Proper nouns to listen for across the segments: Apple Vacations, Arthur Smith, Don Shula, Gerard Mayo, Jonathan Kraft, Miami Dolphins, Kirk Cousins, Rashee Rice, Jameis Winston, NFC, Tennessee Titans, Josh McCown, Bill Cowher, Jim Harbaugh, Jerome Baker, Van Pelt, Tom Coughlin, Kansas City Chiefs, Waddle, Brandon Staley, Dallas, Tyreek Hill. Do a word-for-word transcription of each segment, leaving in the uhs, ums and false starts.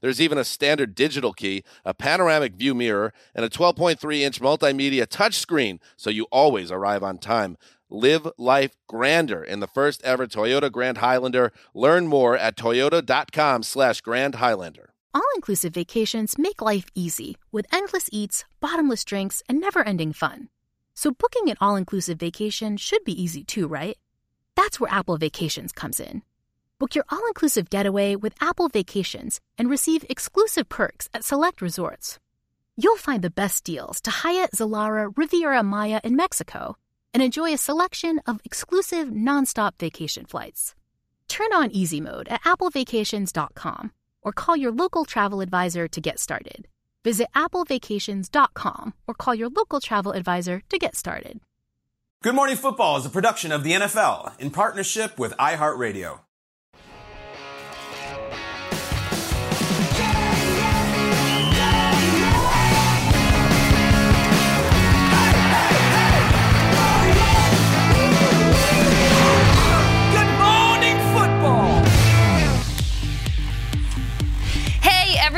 There's even a standard digital key, a panoramic view mirror, and a twelve point three inch multimedia touchscreen, so you always arrive on time. Live life grander in the first ever Toyota Grand Highlander. Learn more at toyota.com slash Grand Highlander. All-inclusive vacations make life easy with endless eats, bottomless drinks, and never-ending fun. So booking an all-inclusive vacation should be easy too, right? That's where Apple Vacations comes in. Book your all-inclusive getaway with Apple Vacations and receive exclusive perks at select resorts. You'll find the best deals to Hyatt, Zilara, Riviera Maya in Mexico and enjoy a selection of exclusive nonstop vacation flights. Turn on easy mode at apple vacations dot com or call your local travel advisor to get started. Visit apple vacations dot com or call your local travel advisor to get started. Good Morning Football is a production of the N F L in partnership with iHeartRadio.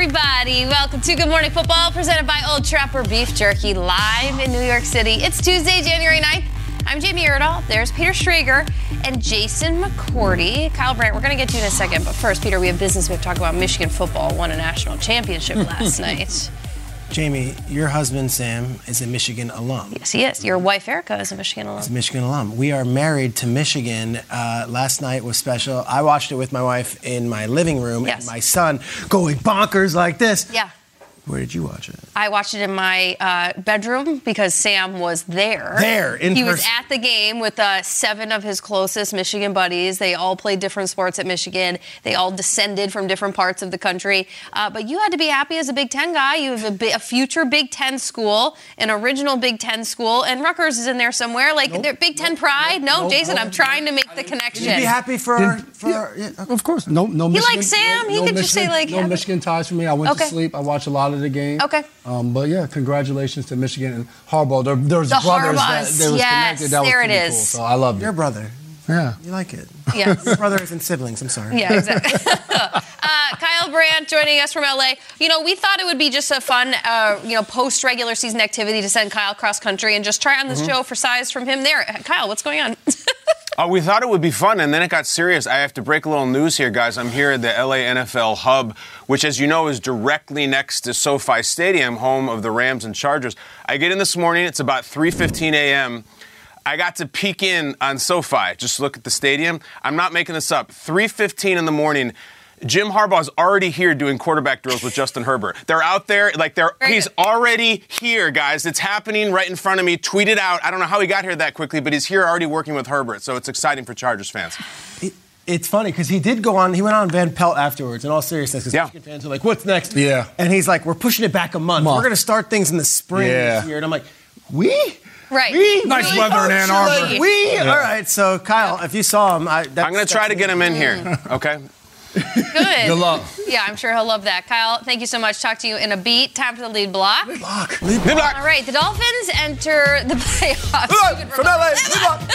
Everybody, welcome to Good Morning Football, presented by Old Trapper Beef Jerky, live in New York City. It's Tuesday, January ninth. I'm Jamie Erdahl. There's Peter Schrager and Jason McCourty. Kyle Brandt, we're going to get to you in a second. But first, Peter, we have business. We have to talk about Michigan football. Won a national championship last night. Jamie, your husband, Sam, is a Michigan alum. Yes, he is. Your wife, Erica, is a Michigan alum. Is a Michigan alum. We are married to Michigan. Uh, last night was special. I watched it with my wife in my living room, yes. And my son going bonkers like this. Yeah. Where did you watch it? I watched it in my uh, bedroom because Sam was there. There, in He person. was at the game with uh, seven of his closest Michigan buddies. They all played different sports at Michigan. They all descended from different parts of the country. Uh, but you had to be happy as a Big Ten guy. You have a, a future Big Ten school, an original Big Ten school, and Rutgers is in there somewhere. Like, nope, Big Ten nope, pride? Nope, no, nope, Jason, nope. I'm trying to make I the connection. You'd be happy for... Our, for yeah, our, yeah, of course. No, no Michigan. He likes Sam. He no, could Michigan, just say, like... No happy. Michigan ties for me. I went okay. to sleep. I watched a lot of the game. Okay. Um, but, yeah, congratulations to Michigan and Harbaugh. There, there's the brothers Harbaughs. that they was yes, connected. That there was it is. Cool, so I loved it. Your brother. Yeah. You like it. Yes. Your brothers and siblings. I'm sorry. Yeah, exactly. uh, Kyle Brandt joining us from L A. You know, we thought it would be just a fun, uh, you know, post-regular season activity to send Kyle cross-country and just try on this mm-hmm. show for size from him there. Kyle, what's going on? Oh, we thought it would be fun, and then it got serious. I have to break a little news here, guys. I'm here at the L A N F L Hub, which, as you know, is directly next to SoFi Stadium, home of the Rams and Chargers. I get in this morning. It's about three fifteen a.m. I got to peek in on SoFi. Just look at the stadium. I'm not making this up. three fifteen in the morning. Jim Harbaugh's already here doing quarterback drills with Justin Herbert. They're out there. Like, they're he's already here, guys. It's happening right in front of me. Tweet it out. I don't know how he got here that quickly, but he's here already working with Herbert. So it's exciting for Chargers fans. It, it's funny because he did go on. He went on Van Pelt afterwards, in all seriousness, because yeah. Michigan fans are like, what's next? Yeah. And he's like, we're pushing it back a month. month. We're going to start things in the spring yeah. this year. And I'm like, we? Right. We, nice really weather in Ann Arbor. We? Yeah. All right. So, Kyle, yeah. if you saw him. I, that's, I'm going to try to get him in here. Okay. Good. Good luck. Yeah, I'm sure he'll love that. Kyle, thank you so much. Talk to you in a beat. Time for the lead block. Lead block. Lead block. All right, the Dolphins enter the playoffs. Lead block. From L A. Lead block.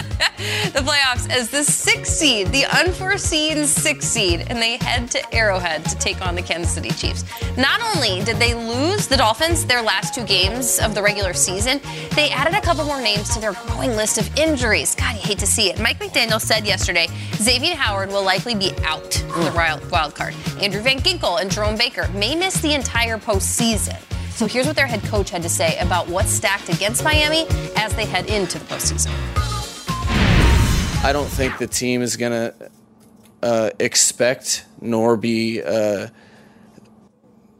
The playoffs as the sixth seed, the unforeseen sixth seed, and they head to Arrowhead to take on the Kansas City Chiefs. Not only did they lose, the Dolphins, their last two games of the regular season, they added a couple more names to their growing list of injuries. God, you hate to see it. Mike McDaniel said yesterday, Xavier Howard will likely be out for the wild card. Andrew Van Ginkel and Jerome Baker may miss the entire postseason. So here's what their head coach had to say about what's stacked against Miami as they head into the postseason. I don't think the team is going to uh, expect nor be uh,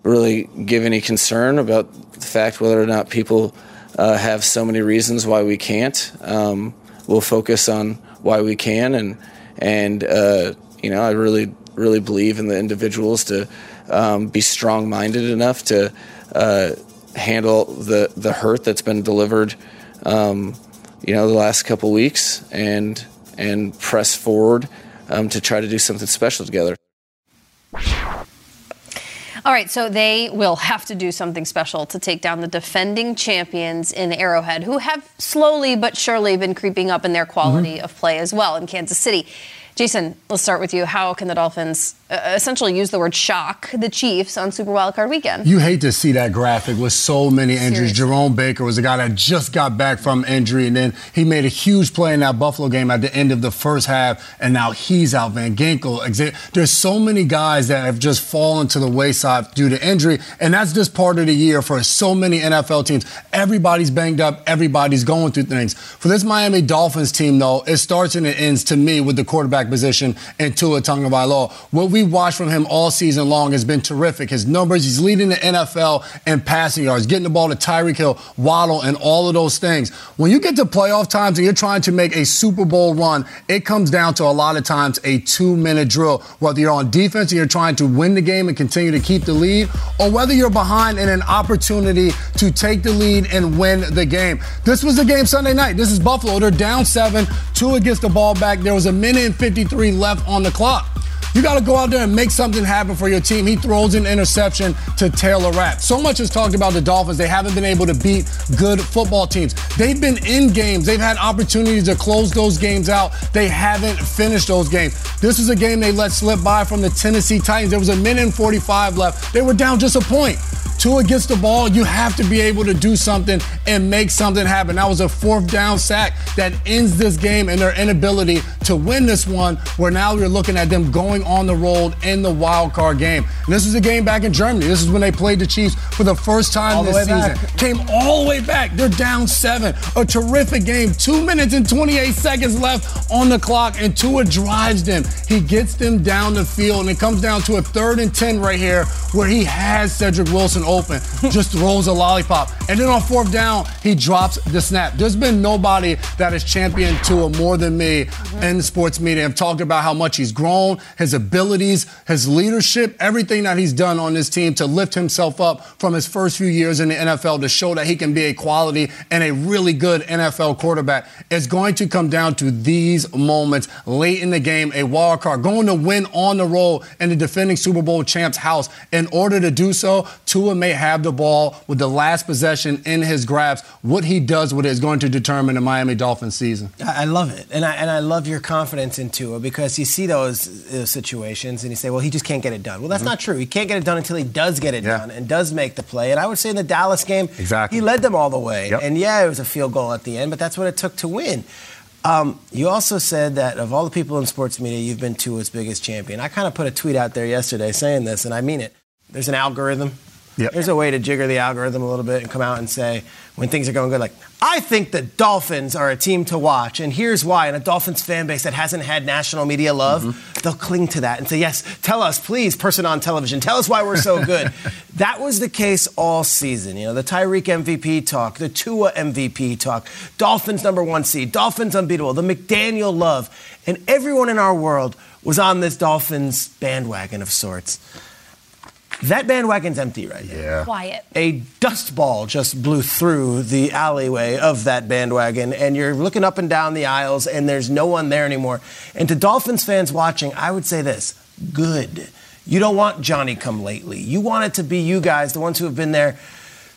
really give any concern about the fact whether or not people uh, have so many reasons why we can't. Um, we'll focus on why we can, and and uh, you know, I really really believe in the individuals to um, be strong-minded enough to uh, handle the the hurt that's been delivered. Um, you know, the last couple weeks, and and press forward um, to try to do something special together. All right, so they will have to do something special to take down the defending champions in Arrowhead, who have slowly but surely been creeping up in their quality mm-hmm. of play as well in Kansas City. Jason, let's start with you. How can the Dolphins uh, essentially use the word shock the Chiefs on Super Wildcard Weekend? You hate to see that graphic with so many injuries. Seriously. Jerome Baker was the guy that just got back from injury, and then he made a huge play in that Buffalo game at the end of the first half, and now he's out. Van Ginkel. There's so many guys that have just fallen to the wayside due to injury, and that's just part of the year for so many N F L teams. Everybody's banged up. Everybody's going through things. For this Miami Dolphins team, though, it starts and it ends, to me, with the quarterback position and Tua Tagovailoa. What we watched from him all season long has been terrific. His numbers, he's leading the N F L in passing yards, getting the ball to Tyreek Hill, Waddle, and all of those things. When you get to playoff times and you're trying to make a Super Bowl run, it comes down to a lot of times a two-minute drill. Whether you're on defense and you're trying to win the game and continue to keep the lead, or whether you're behind in an opportunity to take the lead and win the game. This was the game Sunday night. This is Buffalo. They're down seven. Tua gets the ball back. There was a minute and fifty-three left on the clock. You got to go out there and make something happen for your team. He throws an interception to Taylor Rapp. So much is talked about the Dolphins. They haven't been able to beat good football teams. They've been in games. They've had opportunities to close those games out. They haven't finished those games. This was a game they let slip by from the Tennessee Titans. There was a minute and forty-five left. They were down just a point. Tua gets the ball. You have to be able to do something and make something happen. That was a fourth down sack that ends this game and their inability to win this one, where now we're looking at them going on the road in the wild card game. And this was a game back in Germany. This is when they played the Chiefs for the first time all this season. Back. Came all the way back. They're down seven. A terrific game. Two minutes and twenty-eight seconds left on the clock, and Tua drives them. He gets them down the field, and it comes down to a third and ten right here where he has Cedric Wilson open, just rolls a lollipop. And then on fourth down, he drops the snap. There's been nobody that has championed Tua more than me in the sports media. I've talked about how much he's grown, his abilities, his leadership, everything that he's done on this team to lift himself up from his first few years in the N F L to show that he can be a quality and a really good N F L quarterback. It's going to come down to these moments late in the game, a wild card, going to win on the road in the defending Super Bowl champ's house. In order to do so, Tua may have the ball with the last possession in his grasp. What he does with it is going to determine the Miami Dolphins season. I love it. And I and I love your confidence in Tua, because you see those, those situations and you say, well, he just can't get it done. Well, that's mm-hmm. not true. He can't get it done until he does get it yeah. done and does make the play. And I would say in the Dallas game, exactly. he led them all the way. Yep. And, yeah, it was a field goal at the end, but that's what it took to win. Um, you also said that of all the people in sports media, you've been Tua's biggest champion. I kind of put a tweet out there yesterday saying this, and I mean it. There's an algorithm. Yep. There's a way to jigger the algorithm a little bit and come out and say, when things are going good, like, I think the Dolphins are a team to watch, and here's why. And a Dolphins fan base that hasn't had national media love, mm-hmm. they'll cling to that and say, yes, tell us, please, person on television, tell us why we're so good. That was the case all season. You know, the Tyreek M V P talk, the Tua M V P talk, Dolphins number one seed, Dolphins unbeatable, the McDaniel love, and everyone in our world was on this Dolphins bandwagon of sorts. That bandwagon's empty right now. Yeah. Quiet. A dust ball just blew through the alleyway of that bandwagon, and you're looking up and down the aisles, and there's no one there anymore. And to Dolphins fans watching, I would say this, good. You don't want Johnny-come-lately. You want it to be you guys, the ones who have been there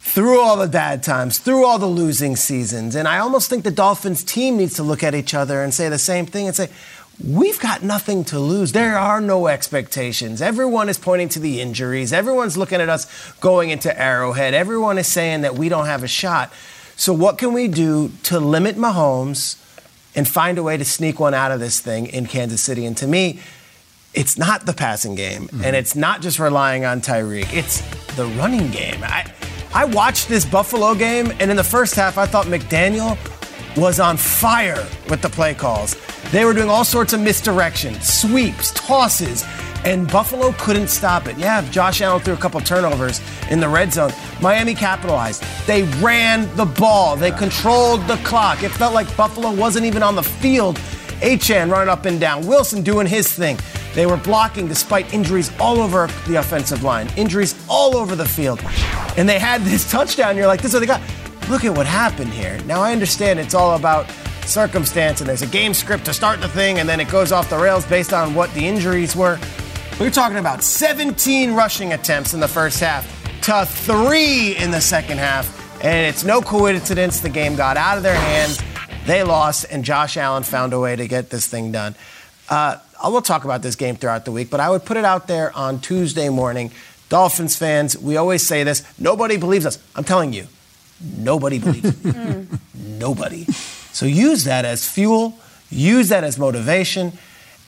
through all the bad times, through all the losing seasons. And I almost think the Dolphins team needs to look at each other and say the same thing and say, we've got nothing to lose. There are no expectations. Everyone is pointing to the injuries. Everyone's looking at us going into Arrowhead. Everyone is saying that we don't have a shot. So what can we do to limit Mahomes and find a way to sneak one out of this thing in Kansas City? And to me, it's not the passing game, mm-hmm. and it's not just relying on Tyreek. It's the running game. I, I watched this Buffalo game, and in the first half, I thought McDaniel was on fire with the play calls. They were doing all sorts of misdirection, sweeps, tosses, and Buffalo couldn't stop it. Yeah, Josh Allen threw a couple turnovers in the red zone. Miami capitalized. They ran the ball. They controlled the clock. It felt like Buffalo wasn't even on the field. Achane running up and down. Wilson doing his thing. They were blocking despite injuries all over the offensive line, injuries all over the field. And they had this touchdown. You're like, this is what they got. Look at what happened here. Now, I understand it's all about circumstance, and there's a game script to start the thing, and then it goes off the rails based on what the injuries were. We're talking about seventeen rushing attempts in the first half to three in the second half. And it's no coincidence the game got out of their hands. They lost, and Josh Allen found a way to get this thing done. Uh, I will talk about this game throughout the week, but I would put it out there on Tuesday morning. Dolphins fans, we always say this. Nobody believes us. I'm telling you, nobody believes me. Nobody. So use that as fuel. Use that as motivation.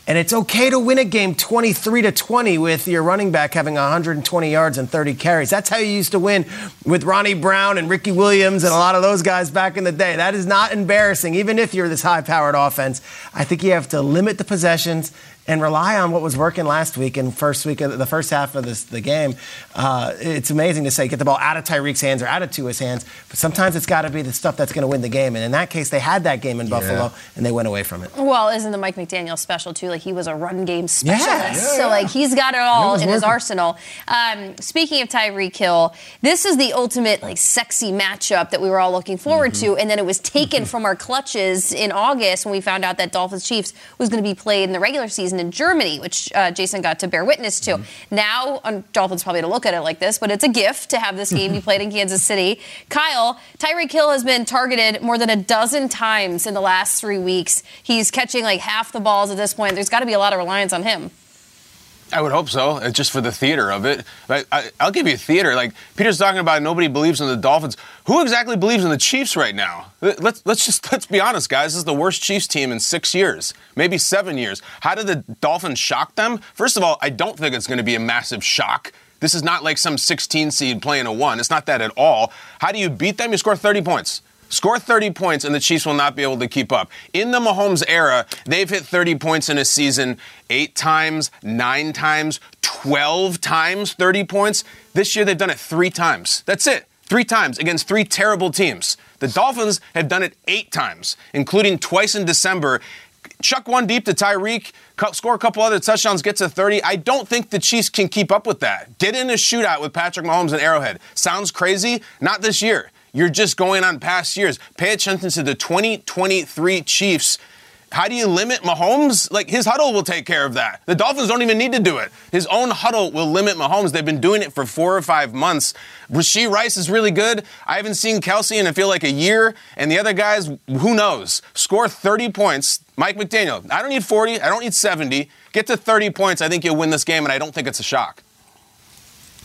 And it's okay to win a game twenty-three to twenty with your running back having one hundred twenty yards and thirty carries. That's how you used to win with Ronnie Brown and Ricky Williams and a lot of those guys back in the day. That is not embarrassing, even if you're this high-powered offense. I think you have to limit the possessions and rely on what was working last week and first week of the first half of this, the game. Uh, it's amazing to say get the ball out of Tyreek's hands or out of Tua's hands, but sometimes it's got to be the stuff that's going to win the game. And in that case, they had that game in Buffalo, yeah. and they went away from it. Well, isn't the Mike McDaniel special, too? Like, he was a run game specialist. Yeah, yeah. So, like, he's got it all in his arsenal. Um, speaking of Tyreek Hill, this is the ultimate, like, sexy matchup that we were all looking forward mm-hmm. to, and then it was taken mm-hmm. from our clutches in August when we found out that Dolphins Chiefs was going to be played in the regular season in Germany, which uh, Jason got to bear witness to. Mm-hmm. Now, um, Dolphins probably don't look at it like this, but it's a gift to have this game be played in Kansas City. Kyle, Tyreek Hill has been targeted more than a dozen times in the last three weeks. He's catching like half the balls at this point. There's got to be a lot of reliance on him. I would hope so. It's just for the theater of it. Like, I, I'll give you theater. Like Peter's talking about, nobody believes in the Dolphins. Who exactly believes in the Chiefs right now? Let's let's just let's be honest, guys. This is the worst Chiefs team in six years, maybe seven years. How did the Dolphins shock them? First of all, I don't think it's going to be a massive shock. This is not like some sixteen seed playing a one. It's not that at all. How do you beat them? You score thirty points. Score thirty points, and the Chiefs will not be able to keep up. In the Mahomes era, they've hit thirty points in a season eight times, nine times, twelve times, thirty points. This year, they've done it three times. That's it. Three times against three terrible teams. The Dolphins have done it eight times, including twice in December. Chuck one deep to Tyreek, score a couple other touchdowns, get to thirty. I don't think the Chiefs can keep up with that. Get in a shootout with Patrick Mahomes and Arrowhead. Sounds crazy? Not this year. You're just going on past years. Pay attention to the twenty twenty-three Chiefs. How do you limit Mahomes? Like, his huddle will take care of that. The Dolphins don't even need to do it. His own huddle will limit Mahomes. They've been doing it for four or five months. Rashee Rice is really good. I haven't seen Kelsey in, I feel like, a year. And the other guys, who knows? Score thirty points. Mike McDaniel, I don't need forty. I don't need seventy. Get to thirty points. I think you'll win this game, and I don't think it's a shock.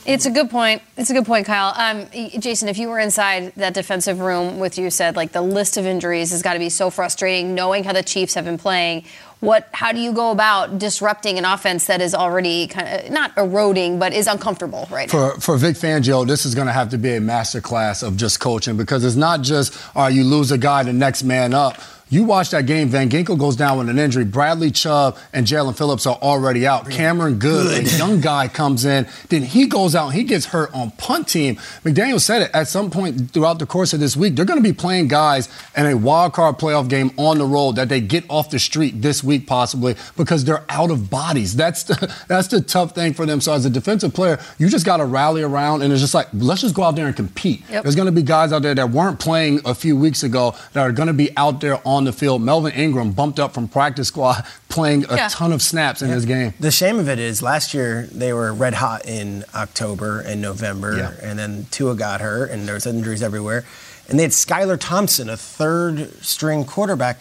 It's a good point. It's a good point, Kyle. Um, Jason, if you were inside that defensive room with you said, like, the list of injuries has got to be so frustrating, knowing how the Chiefs have been playing. What? How do you go about disrupting an offense that is already kind of not eroding, but is uncomfortable right for, now? For Vic Fangio, this is going to have to be a masterclass of just coaching, because it's not just, all right, you lose a guy, the next man up. You watch that game, Van Ginkel goes down with an injury. Bradley Chubb and Jalen Phillips are already out. Cameron Good, Good, a young guy, comes in. Then he goes out and he gets hurt on punt team. McDaniel said it. At some point throughout the course of this week, they're going to be playing guys in a wild card playoff game on the road that they get off the street this week possibly because they're out of bodies. That's the, that's the tough thing for them. So as a defensive player, you just got to rally around, and it's just like, let's just go out there and compete. Yep. There's going to be guys out there that weren't playing a few weeks ago that are going to be out there on on the field. Melvin Ingram bumped up from practice squad, playing a yeah. ton of snaps in yeah. his game. The shame of it is last year they were red hot in October and November, yeah. and then Tua got hurt, and there was injuries everywhere. And they had Skylar Thompson, a third-string quarterback,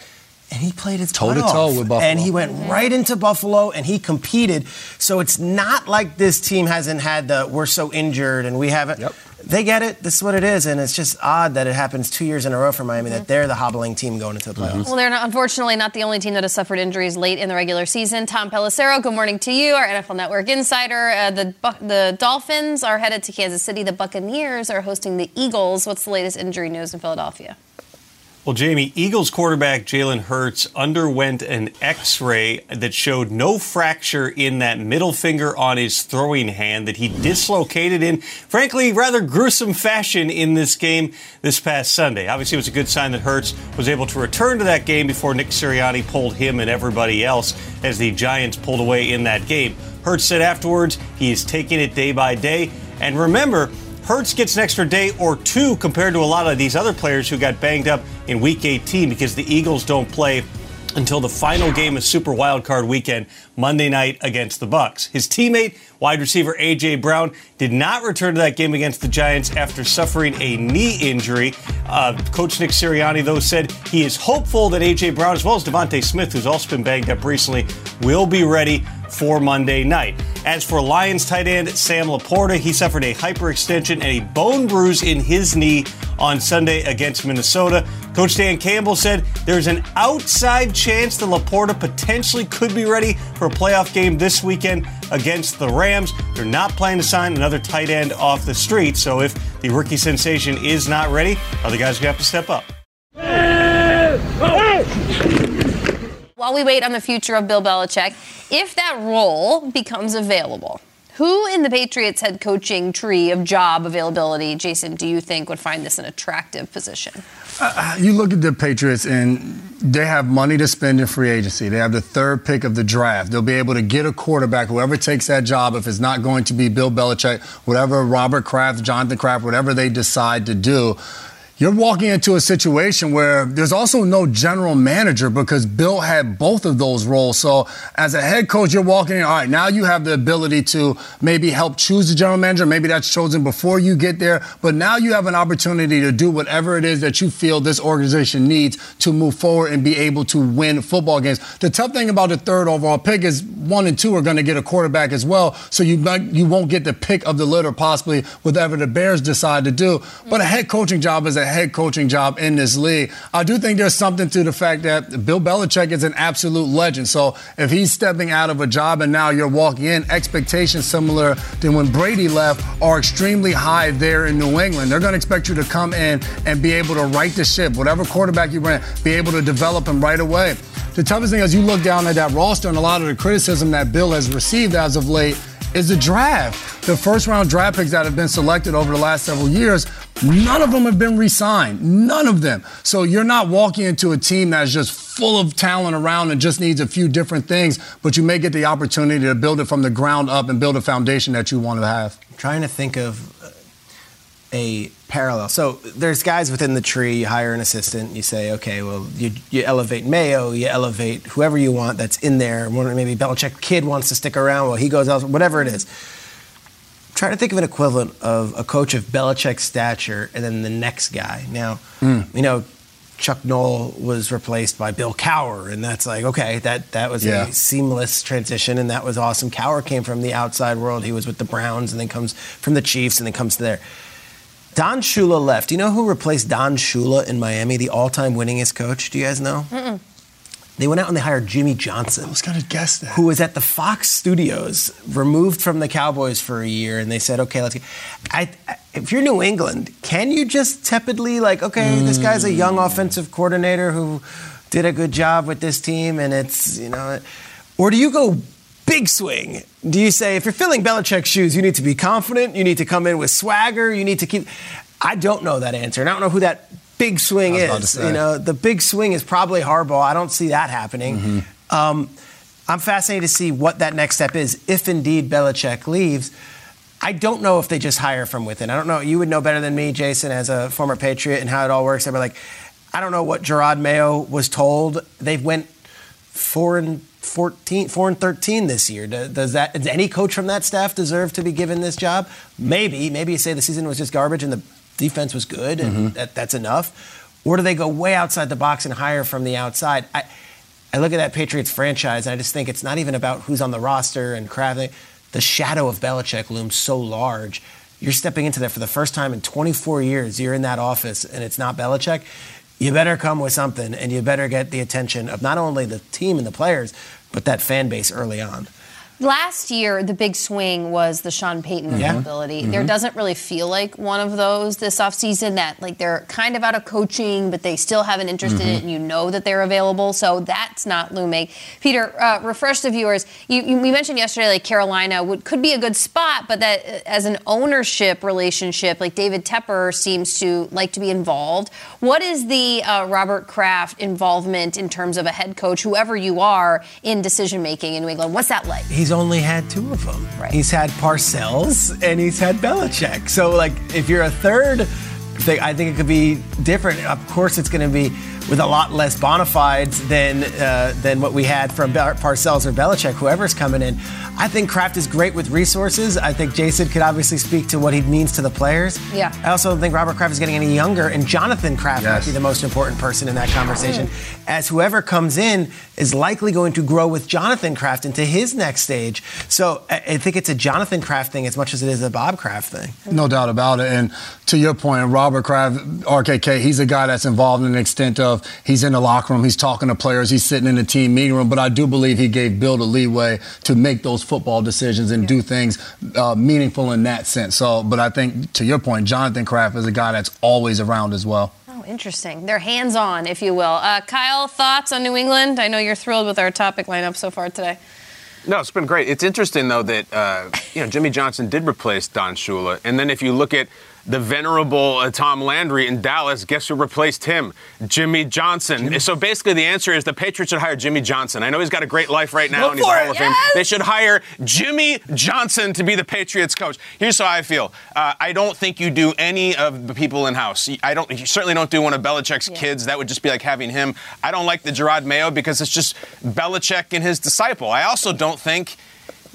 and he played his toe to toe with Buffalo. And he went right into Buffalo, and he competed. So it's not like this team hasn't had the we're so injured and we haven't. Yep. They get it. This is what it is, and it's just odd that it happens two years in a row for Miami mm-hmm. that they're the hobbling team going into the playoffs. Mm-hmm. Well, they're not, unfortunately not the only team that has suffered injuries late in the regular season. Tom Pelissero, good morning to you, our N F L Network insider. Uh, the the Dolphins are headed to Kansas City. The Buccaneers are hosting the Eagles. What's the latest injury news in Philadelphia? Well, Jamie, Eagles quarterback Jalen Hurts underwent an X-ray that showed no fracture in that middle finger on his throwing hand that he dislocated in, frankly, rather gruesome fashion in this game this past Sunday. Obviously, it was a good sign that Hurts was able to return to that game before Nick Sirianni pulled him and everybody else as the Giants pulled away in that game. Hurts said afterwards he is taking it day by day. And remember, Hurts gets an extra day or two compared to a lot of these other players who got banged up in Week eighteen because the Eagles don't play until the final game of Super Wildcard Weekend, Monday night against the Bucs. His teammate, wide receiver A J. Brown, did not return to that game against the Giants after suffering a knee injury. Uh, Coach Nick Sirianni, though, said he is hopeful that A J. Brown, as well as Devontae Smith, who's also been banged up recently, will be ready for Monday night. As for Lions tight end Sam Laporta, he suffered a hyperextension and a bone bruise in his knee on Sunday against Minnesota. Coach Dan Campbell said there's an outside chance that Laporta potentially could be ready for a playoff game this weekend against the Rams. They're not planning to sign another tight end off the street, so if the rookie sensation is not ready, other guys are going to have to step up. While we wait on the future of Bill Belichick, if that role becomes available, who in the Patriots head coaching tree of job availability, Jason, do you think would find this an attractive position? Uh, you look at the Patriots, and they have money to spend in free agency. They have the third pick of the draft. They'll be able to get a quarterback, whoever takes that job, if it's not going to be Bill Belichick, whatever Robert Kraft, Jonathan Kraft, whatever they decide to do. You're walking into a situation where there's also no general manager because Bill had both of those roles. So as a head coach, you're walking in, all right, now you have the ability to maybe help choose the general manager. Maybe that's chosen before you get there. But now you have an opportunity to do whatever it is that you feel this organization needs to move forward and be able to win football games. The tough thing about the third overall pick is one and two are going to get a quarterback as well. So you might, you won't get the pick of the litter possibly whatever the Bears decide to do. But a head coaching job is a head coaching job in this league. I do think there's something to the fact that Bill Belichick is an absolute legend. So if he's stepping out of a job and now you're walking in, expectations similar to when Brady left are extremely high there in New England. They're going to expect you to come in and be able to right the ship. Whatever quarterback you bring, be able to develop him right away. The toughest thing as you look down at that roster and a lot of the criticism that Bill has received as of late is the draft. The first round draft picks that have been selected over the last several years, none of them have been re-signed. None of them. So you're not walking into a team that's just full of talent around and just needs a few different things, but you may get the opportunity to build it from the ground up and build a foundation that you want to have. I'm trying to think of a parallel. So there's guys within the tree, you hire an assistant, you say, okay, well, you, you elevate Mayo, you elevate whoever you want that's in there. Maybe Belichick kid wants to stick around while he goes out, whatever it is. Try to think of an equivalent of a coach of Belichick's stature and then the next guy. Now, mm. you know, Chuck Noll was replaced by Bill Cowher, and that's like, okay, that, that was yeah. a seamless transition, and that was awesome. Cowher came from the outside world. He was with the Browns and then comes from the Chiefs and then comes to there. Don Shula left. Do you know who replaced Don Shula in Miami, the all-time winningest coach? Do you guys know? Mm-mm. They went out and they hired Jimmy Johnson. I was going to guess that. Who was at the Fox Studios, removed from the Cowboys for a year, and they said, okay, let's get... I, I, if you're New England, can you just tepidly, like, okay, mm. this guy's a young offensive coordinator who did a good job with this team, and it's, you know... Or do you go... Big swing. Do you say, if you're filling Belichick's shoes, you need to be confident, you need to come in with swagger, you need to keep... I don't know that answer, and I don't know who that big swing is. You know, the big swing is probably Harbaugh. I don't see that happening. Mm-hmm. Um, I'm fascinated to see what that next step is, if indeed Belichick leaves. I don't know if they just hire from within. I don't know. You would know better than me, Jason, as a former Patriot, and how it all works. I'd be like, I don't know what Gerard Mayo was told. They've went four and... fourteen, four and thirteen this year. Does that does any coach from that staff deserve to be given this job? Maybe. Maybe you say the season was just garbage and the defense was good, and mm-hmm. that, that's enough. Or do they go way outside the box and hire from the outside? I, I look at that Patriots franchise, and I just think it's not even about who's on the roster and Kraft. The shadow of Belichick looms so large. You're stepping into that for the first time in twenty-four years. You're in that office, and it's not Belichick. You better come with something, and you better get the attention of not only the team and the players, but that fan base early on. Last year, the big swing was the Sean Payton yeah. ability. Mm-hmm. There doesn't really feel like one of those this offseason, that like they're kind of out of coaching, but they still have an interest mm-hmm. in it, and you know that they're available. So that's not looming. Peter, uh, refresh the viewers. You, you, we mentioned yesterday, like Carolina would, could be a good spot, but that as an ownership relationship, like David Tepper seems to like to be involved. What is the uh, Robert Kraft involvement in terms of a head coach, whoever you are, in decision-making in New England? What's that like? He's He's only had two of them. Right. He's had Parcells and he's had Belichick. So, like, if you're a third, they, I think it could be different. Of course, it's going to be with a lot less bona fides than uh, than what we had from Parcells or Belichick, whoever's coming in. I think Kraft is great with resources. I think Jason could obviously speak to what he means to the players. Yeah. I also don't think Robert Kraft is getting any younger, and Jonathan Kraft yes. might be the most important person in that conversation, as whoever comes in is likely going to grow with Jonathan Kraft into his next stage. So I think it's a Jonathan Kraft thing as much as it is a Bob Kraft thing. No doubt about it. And to your point, Robert Kraft, R K K, he's a guy that's involved in an extent of he's in the locker room, he's talking to players, he's sitting in the team meeting room. But I do believe he gave Bill the leeway to make those football decisions and yeah. do things uh, meaningful in that sense. So, but I think, to your point, Jonathan Kraft is a guy that's always around as well. Oh, interesting. They're hands-on, if you will. Uh, Kyle, thoughts on New England? I know you're thrilled with our topic lineup so far today. No, it's been great. It's interesting, though, that uh, you know Jimmy Johnson did replace Don Shula. And then if you look at the venerable uh, Tom Landry in Dallas, guess who replaced him? Jimmy Johnson. Jimmy. So basically the answer is the Patriots should hire Jimmy Johnson. I know he's got a great life right now Go and he's Hall of Fame. Yes. They should hire Jimmy Johnson to be the Patriots coach. Here's how I feel. Uh, I don't think you do any of the people in-house. I don't. You certainly don't do one of Belichick's yeah. kids. That would just be like having him. I don't like the Gerard Mayo because it's just Belichick and his disciple. I also don't think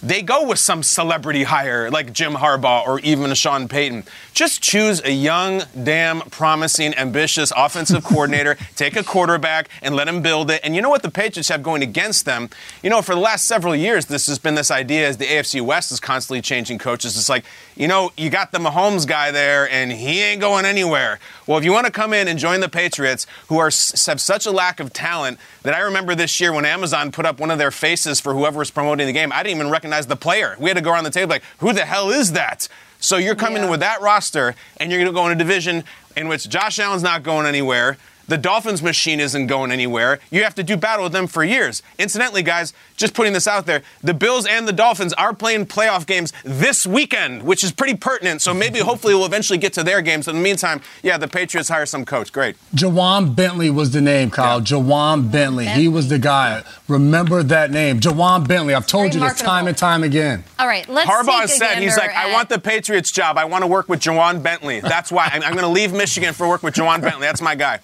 they go with some celebrity hire like Jim Harbaugh or even Sean Payton. Just choose a young, damn, promising, ambitious offensive coordinator, take a quarterback, and let him build it. And you know what the Patriots have going against them? You know, for the last several years, this has been this idea as the A F C West is constantly changing coaches. It's like, you know, you got the Mahomes guy there, and he ain't going anywhere. Well, if you want to come in and join the Patriots, who are have such a lack of talent that I remember this year when Amazon put up one of their faces for whoever was promoting the game, I didn't even recognize as the player. We had to go around the table like, who the hell is that? So you're coming yeah. with that roster, and you're going to go in a division in which Josh Allen's not going anywhere. The Dolphins machine isn't going anywhere. You have to do battle with them for years. Incidentally, guys, just putting this out there, the Bills and the Dolphins are playing playoff games this weekend, which is pretty pertinent. So maybe hopefully we'll eventually get to their games. In the meantime, yeah, the Patriots hire some coach. Great. Jawan Bentley was the name, Kyle. Yeah. Jawan Bentley. Bentley. He was the guy. Remember that name. Jawan Bentley. I've told Very you this marketable. time and time again. All right, let's Harbaugh take said, he's like, at- I want the Patriots job. I want to work with Jawan Bentley. That's why I'm, I'm going to leave Michigan for work with Jawan Bentley. That's my guy.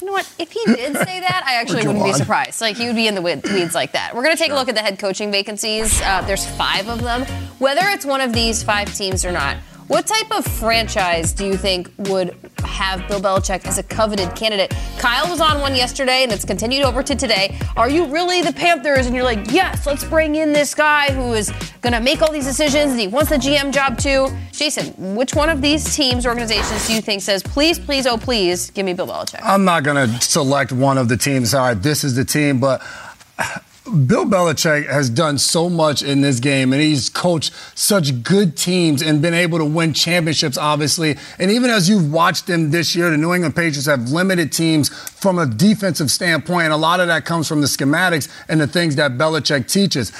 You know what? If he did say that, I actually wouldn't be surprised. Like, he would be in the weeds like that. We're going to take sure. a look at the head coaching vacancies. Uh, there's five of them. Whether it's one of these five teams or not, what type of franchise do you think would have Bill Belichick as a coveted candidate? Kyle was on one yesterday, and it's continued over to today. Are you really the Panthers? And you're like, yes, let's bring in this guy who is going to make all these decisions, and he wants the G M job too. Jason, which one of these teams, organizations, do you think says, please, please, oh, please, give me Bill Belichick? I'm not going to select one of the teams. All right, this is the team, but Bill Belichick has done so much in this game, and he's coached such good teams and been able to win championships, obviously. And even as you've watched them this year, the New England Patriots have limited teams from a defensive standpoint, and a lot of that comes from the schematics and the things that Belichick teaches.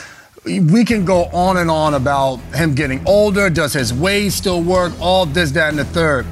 We can go on and on about him getting older, does his ways still work, all this, that, and the third.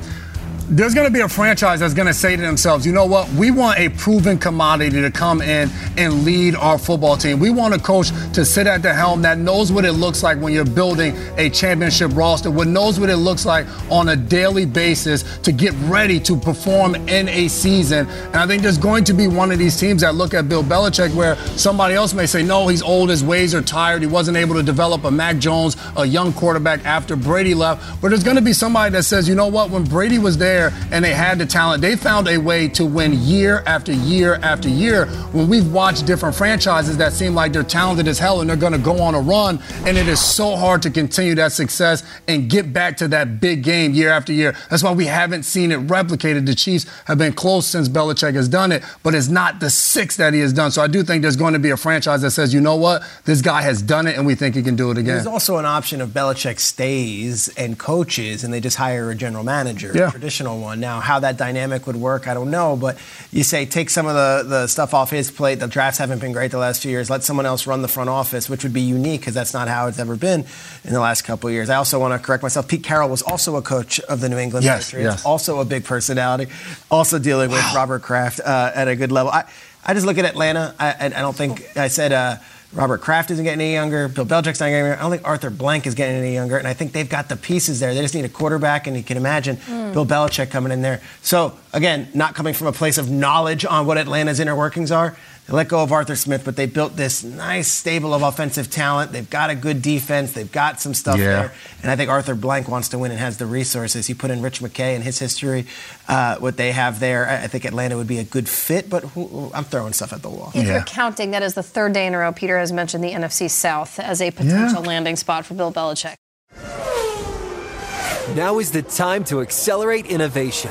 There's going to be a franchise that's going to say to themselves, you know what, we want a proven commodity to come in and lead our football team. We want a coach to sit at the helm that knows what it looks like when you're building a championship roster, what knows what it looks like on a daily basis to get ready to perform in a season. And I think there's going to be one of these teams that look at Bill Belichick where somebody else may say, no, he's old, his ways are tired, he wasn't able to develop a Mac Jones, a young quarterback after Brady left. But there's going to be somebody that says, you know what, when Brady was there, and they had the talent, they found a way to win year after year after year. When we've watched watch different franchises that seem like they're talented as hell and they're going to go on a run, and it is so hard to continue that success and get back to that big game year after year. That's why we haven't seen it replicated. The Chiefs have been close since Belichick has done it, but it's not the six that he has done. So I do think there's going to be a franchise that says, you know what, this guy has done it and we think he can do it again. There's also an option of Belichick stays and coaches and they just hire a general manager, yeah. a traditional one. Now, how that dynamic would work, I don't know, but you say take some of the, the stuff off his plate. The drafts haven't been great the last few years. Let someone else run the front office, which would be unique because that's not how it's ever been in the last couple of years. I also want to correct myself. Pete Carroll was also a coach of the New England yes, Patriots, yes. also a big personality, also dealing with wow. Robert Kraft uh, at a good level. I, I just look at Atlanta. I, I don't think I said uh, Robert Kraft isn't getting any younger. Bill Belichick's not getting any younger. I don't think Arthur Blank is getting any younger. And I think they've got the pieces there. They just need a quarterback, and you can imagine mm. Bill Belichick coming in there. So, again, not coming from a place of knowledge on what Atlanta's inner workings are. They let go of Arthur Smith, but they built this nice stable of offensive talent. They've got a good defense. They've got some stuff yeah. there. And I think Arthur Blank wants to win and has the resources. He put in Rich McKay and his history, uh, what they have there. I think Atlanta would be a good fit, but who, I'm throwing stuff at the wall. If yeah. you're counting, that is the third day in a row Peter has mentioned the N F C South as a potential yeah. landing spot for Bill Belichick. Now is the time to accelerate innovation.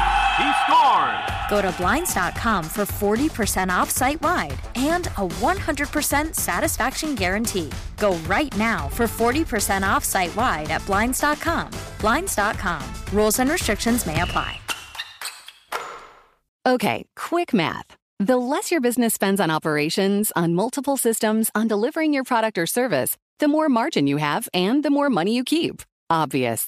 He scores. Go to Blinds dot com for forty percent off site-wide and a one hundred percent satisfaction guarantee. Go right now for forty percent off site-wide at Blinds dot com. Blinds dot com. Rules and restrictions may apply. Okay, quick math. The less your business spends on operations, on multiple systems, on delivering your product or service, the more margin you have and the more money you keep. Obvious.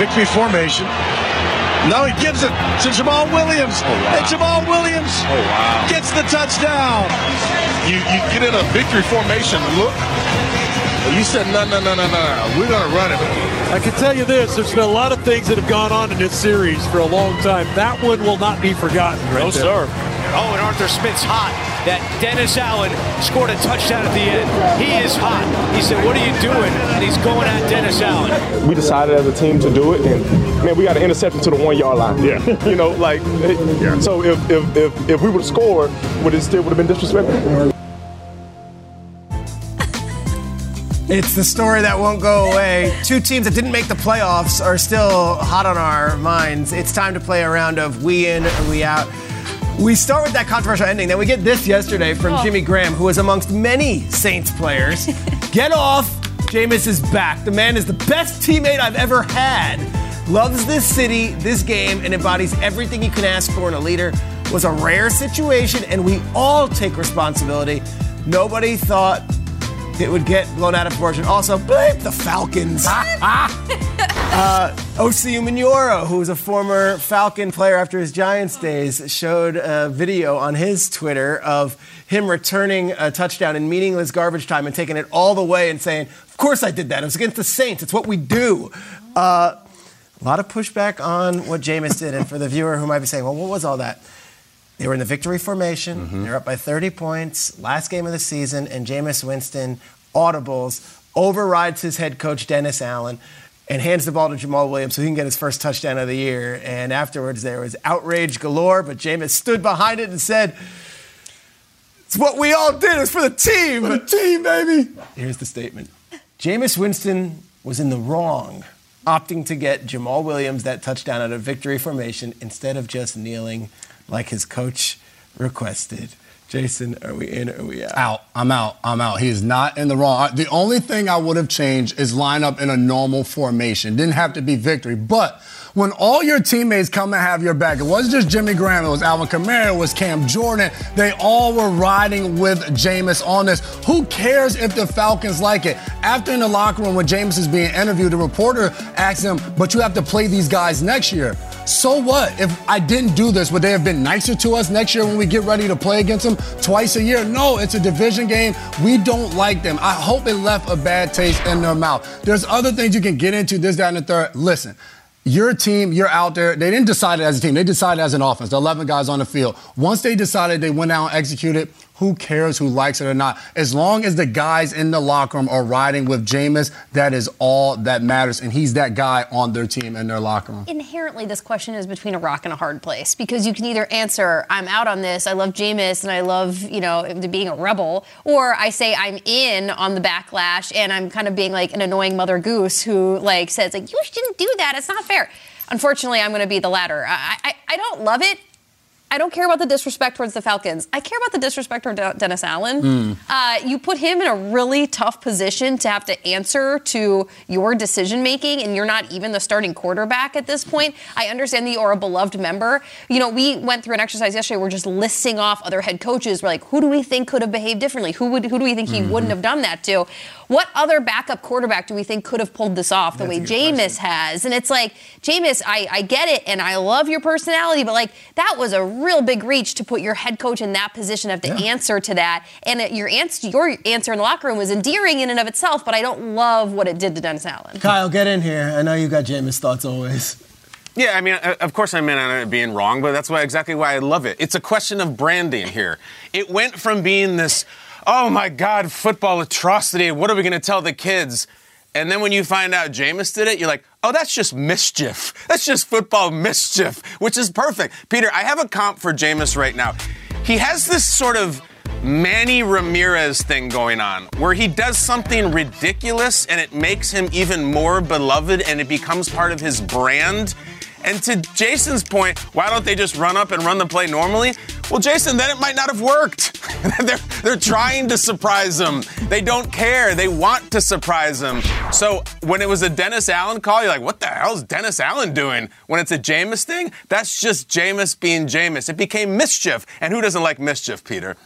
Victory formation. Now he gives it to Jamal Williams. Oh, wow. And Jamal Williams oh, wow. gets the touchdown. You you get in a victory formation. Look, you said, no, no, no, no, no. We're going to run it. I can tell you this. There's been a lot of things that have gone on in this series for a long time. That one will not be forgotten. Right no, there. sir. Oh, and Arthur Smith's hot. That Dennis Allen scored a touchdown at the end. He is hot. He said, what are you doing? And he's going at Dennis Allen. We decided as a team to do it, and, man, we got an interception to the one-yard line. Yeah. You know, like, it, yeah. so if if if, if we would have scored, would it still would have been disrespectful? It's the story that won't go away. Two teams that didn't make the playoffs are still hot on our minds. It's time to play a round of we in, we out. We start with that controversial ending. Then we get this yesterday from oh. Jimmy Graham, who is amongst many Saints players. Get off. Jameis is back. The man is the best teammate I've ever had. loves this city, this game, and embodies everything you can ask for in a leader. It was a rare situation, and we all take responsibility. Nobody thought it would get blown out of proportion. Also, blame the Falcons. uh, O C U Mignoro, who was a former Falcon player after his Giants days, showed a video on his Twitter of him returning a touchdown in meaningless garbage time and taking it all the way and saying, of course I did that. It was against the Saints. It's what we do. Uh, a lot of pushback on what Jameis did. And for the viewer who might be saying, well, what was all that? They were in the victory formation. Mm-hmm. They were up by thirty points, last game of the season, and Jameis Winston audibles, overrides his head coach, Dennis Allen, and hands the ball to Jamal Williams so he can get his first touchdown of the year. And afterwards, there was outrage galore, but Jameis stood behind it and said, it's what we all did. It was for the team. For the team, baby. Here's the statement. Jameis Winston was in the wrong, opting to get Jamal Williams that touchdown out of victory formation instead of just kneeling like his coach requested. Jason, are we in or are we out? Out. I'm out. I'm out. He is not in the wrong. The only thing I would have changed is line up in a normal formation. Didn't have to be victory. But when all your teammates come and have your back, it wasn't just Jimmy Graham. It was Alvin Kamara. It was Cam Jordan. They all were riding with Jameis on this. Who cares if the Falcons like it? After in the locker room when Jameis is being interviewed, the reporter asks him, but you have to play these guys next year. So what? If I didn't do this, would they have been nicer to us next year when we get ready to play against them twice a year? No, it's a division game. We don't like them. I hope it left a bad taste in their mouth. There's other things you can get into, this, that, and the third. Listen. Your team, you're out there. They didn't decide it as a team. They decided as an offense. The eleven guys on the field. Once they decided, they went out and executed. Who cares who likes it or not? As long as the guys in the locker room are riding with Jameis, that is all that matters. And he's that guy on their team in their locker room. Inherently, this question is between a rock and a hard place because you can either answer, I'm out on this, I love Jameis, and I love, you know, being a rebel, or I say I'm in on the backlash and I'm kind of being like an annoying mother goose who like says, like, you shouldn't do that. It's not fair. Unfortunately, I'm going to be the latter. I, I, I don't love it. I don't care about the disrespect towards the Falcons. I care about the disrespect toward De- Dennis Allen. Mm. Uh, you put him in a really tough position to have to answer to your decision-making, and you're not even the starting quarterback at this point. I understand that you're a beloved member. You know, we went through an exercise yesterday. We're just listing off other head coaches. We're like, who do we think could have behaved differently? Who would? Who do we think he mm-hmm. wouldn't have done that to? What other backup quarterback do we think could have pulled this off the That's way Jameis person. has? And it's like, Jameis, I, I get it, and I love your personality, but, like, that was a real big reach to put your head coach in that position to have to yeah. answer to that. And it, your, answer, your answer in the locker room was endearing in and of itself, but I don't love what it did to Dennis Allen. Kyle, get in here. I know you got Jameis thoughts always. Yeah, I mean, of course I'm in on it being wrong, but that's why exactly why I love it. It's a question of branding here. It went from being this, oh, my God, football atrocity, what are we going to tell the kids? And then when you find out Jameis did it, you're like, oh, that's just mischief. That's just football mischief, which is perfect. Peter, I have a comp for Jameis right now. He has this sort of Manny Ramirez thing going on where he does something ridiculous and it makes him even more beloved and it becomes part of his brand. And to Jason's point, why don't they just run up and run the play normally? Well, Jason, then it might not have worked. they're, they're trying to surprise him. They don't care. They want to surprise him. So when it was a Dennis Allen call, you're like, what the hell is Dennis Allen doing? When it's a Jameis thing, that's just Jameis being Jameis. It became mischief. And who doesn't like mischief, Peter?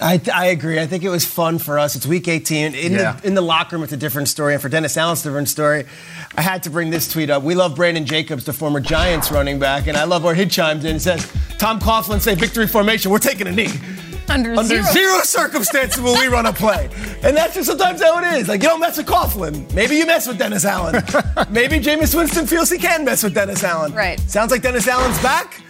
I, I agree. I think it was fun for us. It's week eighteen. In, yeah. the, in the locker room, it's a different story. And for Dennis Allen, it's a different story. I had to bring this tweet up. We love Brandon Jacobs, the former Giants running back. And I love where he chimes in and says, Tom Coughlin say victory formation. We're taking a knee. Under, Under zero. zero circumstances will we run a play. And that's just sometimes how it is. Like, you don't mess with Coughlin. Maybe you mess with Dennis Allen. Maybe Jameis Winston feels he can mess with Dennis Allen. Right. Sounds like Dennis Allen's back.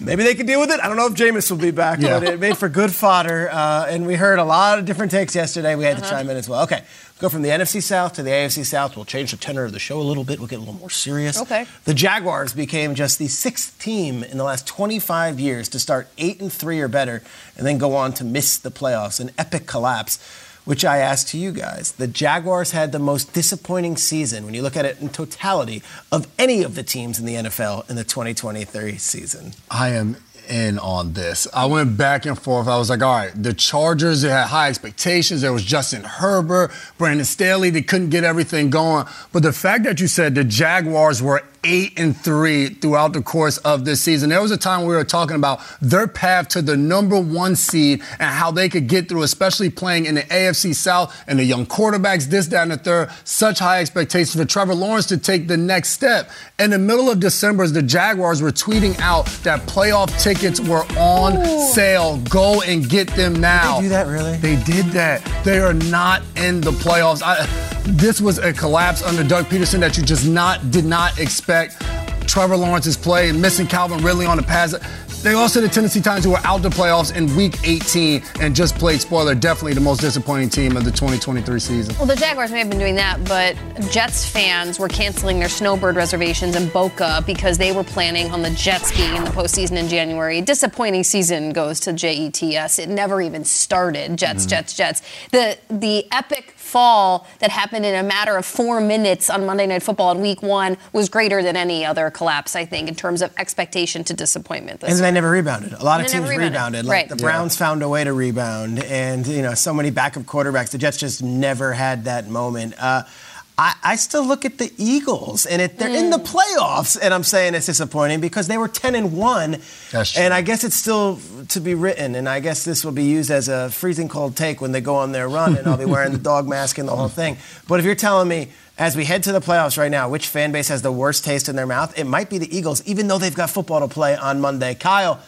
Maybe they can deal with it. I don't know if Jameis will be back, yeah. but it made for good fodder. Uh, and we heard a lot of different takes yesterday. We had uh-huh. to chime in as well. Okay, let's go from the N F C South to the A F C South. We'll change the tenor of the show a little bit. We'll get a little more serious. Okay. The Jaguars became just the sixth team in the last twenty-five years to start eight and three or better and then go on to miss the playoffs. An epic collapse, which I asked to you guys. The Jaguars had the most disappointing season, when you look at it in totality, of any of the teams in the N F L in the twenty twenty-three season. I am in on this. I went back and forth. I was like, all right, the Chargers, they had high expectations. There was Justin Herbert, Brandon Staley. They couldn't get everything going. But the fact that you said the Jaguars were eight and three throughout the course of this season. There was a time we were talking about their path to the number one seed and how they could get through, especially playing in the A F C South and the young quarterbacks, this, that, and the third. Such high expectations for Trevor Lawrence to take the next step. In the middle of December, as the Jaguars were tweeting out that playoff tickets were on Ooh. sale. Go and get them now. Did they do that, really? They did that. They are not in the playoffs. I, this was a collapse under Doug Peterson that you just not did not expect. Trevor Lawrence's play, missing Calvin Ridley on the pass. They lost to the Tennessee Titans, who were out the playoffs in week eighteen and just played spoiler. Definitely the most disappointing team of the twenty twenty-three season. Well, the Jaguars may have been doing that, but Jets fans were canceling their snowbird reservations in Boca because they were planning on the Jets being in the postseason in January. Disappointing season goes to J E T S. It never even started. Jets, mm. Jets, Jets. The, the epic fall that happened in a matter of four minutes on Monday Night Football in week one was greater than any other collapse, I think, in terms of expectation to disappointment. This and year. They never rebounded. A lot and of teams rebounded. rebounded. Like right. The Browns yeah. found a way to rebound, and you know, so many backup quarterbacks. The Jets just never had that moment. Uh, I, I still look at the Eagles, and it, they're mm. in the playoffs, and I'm saying it's disappointing because they were ten and one, and I guess it's still to be written, and I guess this will be used as a freezing cold take when they go on their run, and I'll be wearing the dog mask and the whole thing. But if you're telling me, as we head to the playoffs right now, which fan base has the worst taste in their mouth, it might be the Eagles, even though they've got football to play on Monday. Kyle,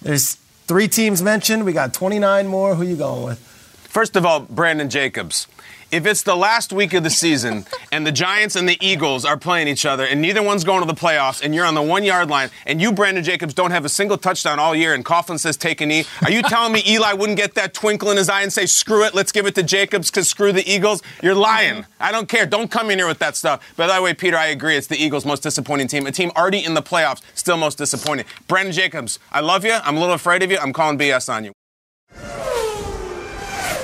there's three teams mentioned. We got twenty-nine more. Who are you going with? First of all, Brandon Jacobs. If it's the last week of the season and the Giants and the Eagles are playing each other and neither one's going to the playoffs and you're on the one-yard line and you, Brandon Jacobs, don't have a single touchdown all year and Coughlin says take a knee, are you telling me Eli wouldn't get that twinkle in his eye and say, screw it, let's give it to Jacobs because screw the Eagles? You're lying. I don't care. Don't come in here with that stuff. By the way, Peter, I agree. It's the Eagles' most disappointing team. A team already in the playoffs, still most disappointing. Brandon Jacobs, I love you. I'm a little afraid of you. I'm calling B S on you.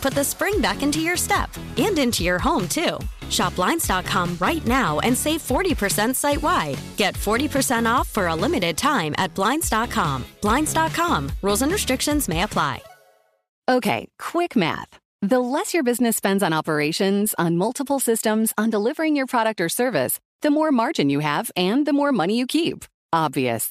put the spring back into your step. And into your home, too. Shop Blinds dot com right now and save forty percent site-wide. Get forty percent off for a limited time at Blinds dot com. Blinds dot com. Rules and restrictions may apply. Okay, quick math. The less your business spends on operations, on multiple systems, on delivering your product or service, the more margin you have and the more money you keep. Obvious.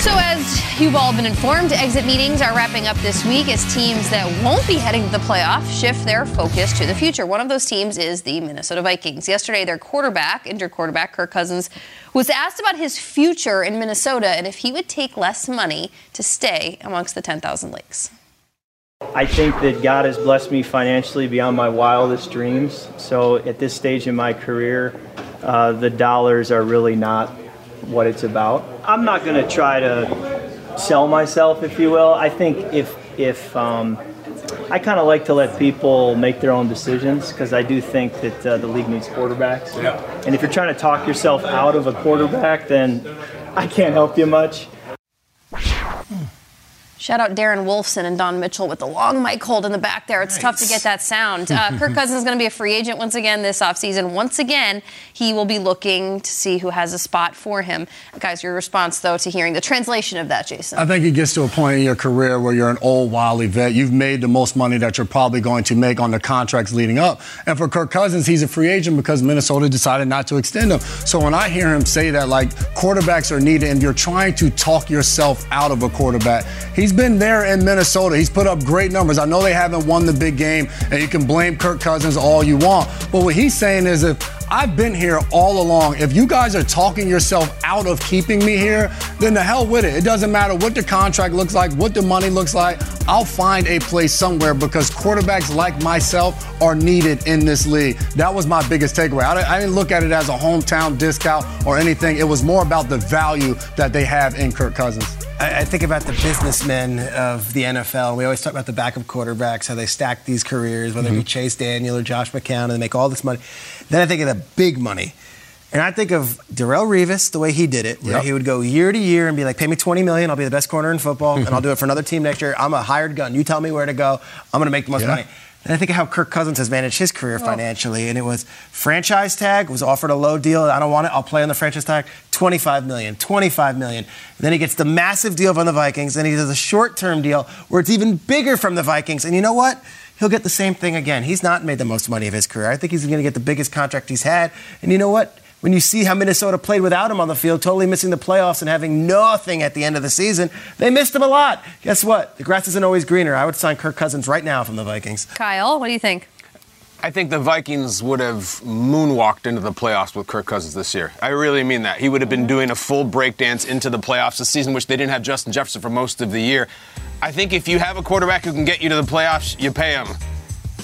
So as you've all been informed, exit meetings are wrapping up this week as teams that won't be heading to the playoff shift their focus to the future. One of those teams is the Minnesota Vikings. Yesterday, their quarterback, injured quarterback Kirk Cousins, was asked about his future in Minnesota and if he would take less money to stay amongst the ten thousand leagues. I think that God has blessed me financially beyond my wildest dreams. So at this stage in my career, uh, the dollars are really not what it's about. I'm not going to try to sell myself, if you will. I think if, if um, I kind of like to let people make their own decisions, because I do think that uh, the league needs quarterbacks. Yeah. And if you're trying to talk yourself out of a quarterback, then I can't help you much. Shout out Darren Wolfson and Don Mitchell with the long mic hold in the back there. It's nice. Tough to get that sound. Uh, Kirk Cousins is going to be a free agent once again this offseason. Once again, he will be looking to see who has a spot for him. Guys, your response, though, to hearing the translation of that, Jason? I think it gets to a point in your career where you're an old, wily vet. You've made the most money that you're probably going to make on the contracts leading up. And for Kirk Cousins, he's a free agent because Minnesota decided not to extend him. So when I hear him say that, like, quarterbacks are needed and you're trying to talk yourself out of a quarterback, he's He's been there in Minnesota. He's put up great numbers. I know they haven't won the big game, and you can blame Kirk Cousins all you want. But what he's saying is, if I've been here all along, if you guys are talking yourself out of keeping me here, then the hell with it. It doesn't matter what the contract looks like, what the money looks like. I'll find a place somewhere because quarterbacks like myself are needed in this league. That was my biggest takeaway. I didn't look at it as a hometown discount or anything. It was more about the value that they have in Kirk Cousins. I think about the businessmen of the N F L. We always talk about the backup quarterbacks, how they stack these careers, whether mm-hmm. it be Chase Daniel or Josh McCown, and they make all this money. Then I think of the big money. And I think of Darrelle Revis, the way he did it, where yep. he would go year to year and be like, pay me twenty million dollars, I'll be the best corner in football, mm-hmm. and I'll do it for another team next year. I'm a hired gun. You tell me where to go. I'm going to make the most yeah. money. And I think of how Kirk Cousins has managed his career financially, and it was franchise tag, was offered a low deal. I don't want it. I'll play on the franchise tag. twenty-five million dollars, twenty-five million dollars. And then he gets the massive deal from the Vikings, and he does a short-term deal where it's even bigger from the Vikings. And you know what? He'll get the same thing again. He's not made the most money of his career. I think he's going to get the biggest contract he's had. And you know what? When you see how Minnesota played without him on the field, totally missing the playoffs and having nothing at the end of the season, they missed him a lot. Guess what? The grass isn't always greener. I would sign Kirk Cousins right now from the Vikings. Kyle, what do you think? I think the Vikings would have moonwalked into the playoffs with Kirk Cousins this year. I really mean that. He would have been doing a full breakdance into the playoffs this season, which they didn't have Justin Jefferson for most of the year. I think if you have a quarterback who can get you to the playoffs, you pay him.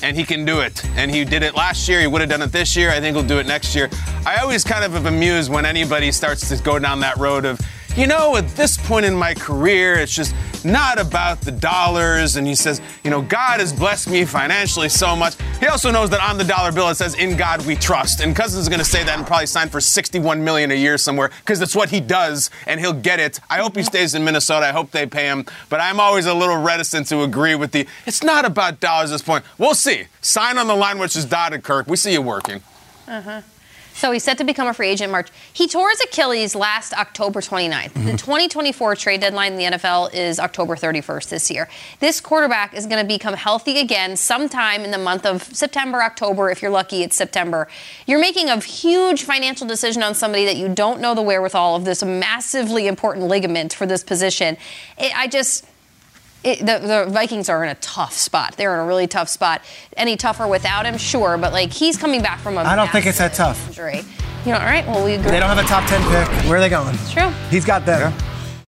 And he can do it. And he did it last year. He would have done it this year. I think he'll do it next year. I always kind of am amused when anybody starts to go down that road of, you know, at this point in my career, it's just not about the dollars. And he says, you know, God has blessed me financially so much. He also knows that on the dollar bill, it says, in God we trust. And Cousins is going to say that and probably sign for sixty-one million dollars a year somewhere because that's what he does, and he'll get it. I hope he stays in Minnesota. I hope they pay him. But I'm always a little reticent to agree with the, it's not about dollars at this point. We'll see. Sign on the line, which is dotted, Kirk. We see you working. Uh-huh. So he's set to become a free agent in March. He tore his Achilles last October twenty-ninth. Mm-hmm. The twenty twenty-four trade deadline in the N F L is October thirty-first this year. This quarterback is going to become healthy again sometime in the month of September, October. If you're lucky, it's September. You're making a huge financial decision on somebody that you don't know the wherewithal of this massively important ligament for this position. It, I just... It, the, the Vikings are in a tough spot. They're in a really tough spot. Any tougher without him? Sure. But, like, he's coming back from a I don't think it's that tough. Injury. You know, all right, well, we agree. They don't have a top ten pick. Where are they going? It's true. He's got them. Yeah.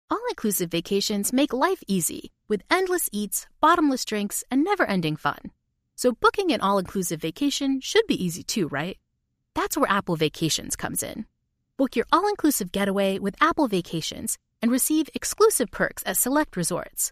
All-inclusive vacations make life easy with endless eats, bottomless drinks, and never-ending fun. So booking an all-inclusive vacation should be easy too, right? That's where Apple Vacations comes in. Book your all-inclusive getaway with Apple Vacations and receive exclusive perks at select resorts.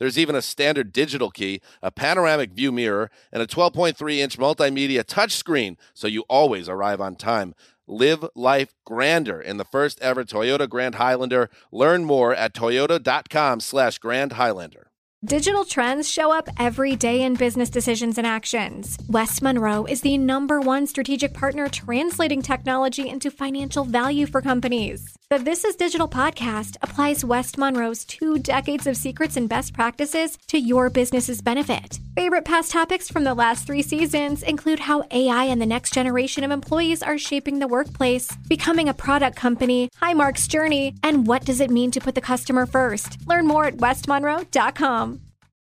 There's even a standard digital key, a panoramic view mirror, and a twelve point three inch multimedia touchscreen so you always arrive on time. Live life grander in the first ever Toyota Grand Highlander. Learn more at toyota dot com slash Grand Highlander. Digital trends show up every day in business decisions and actions. West Monroe is the number one strategic partner translating technology into financial value for companies. The This Is Digital podcast applies West Monroe's two decades of secrets and best practices to your business's benefit. Favorite past topics from the last three seasons include how A I and the next generation of employees are shaping the workplace, becoming a product company, Highmark's journey, and what does it mean to put the customer first? Learn more at west monroe dot com.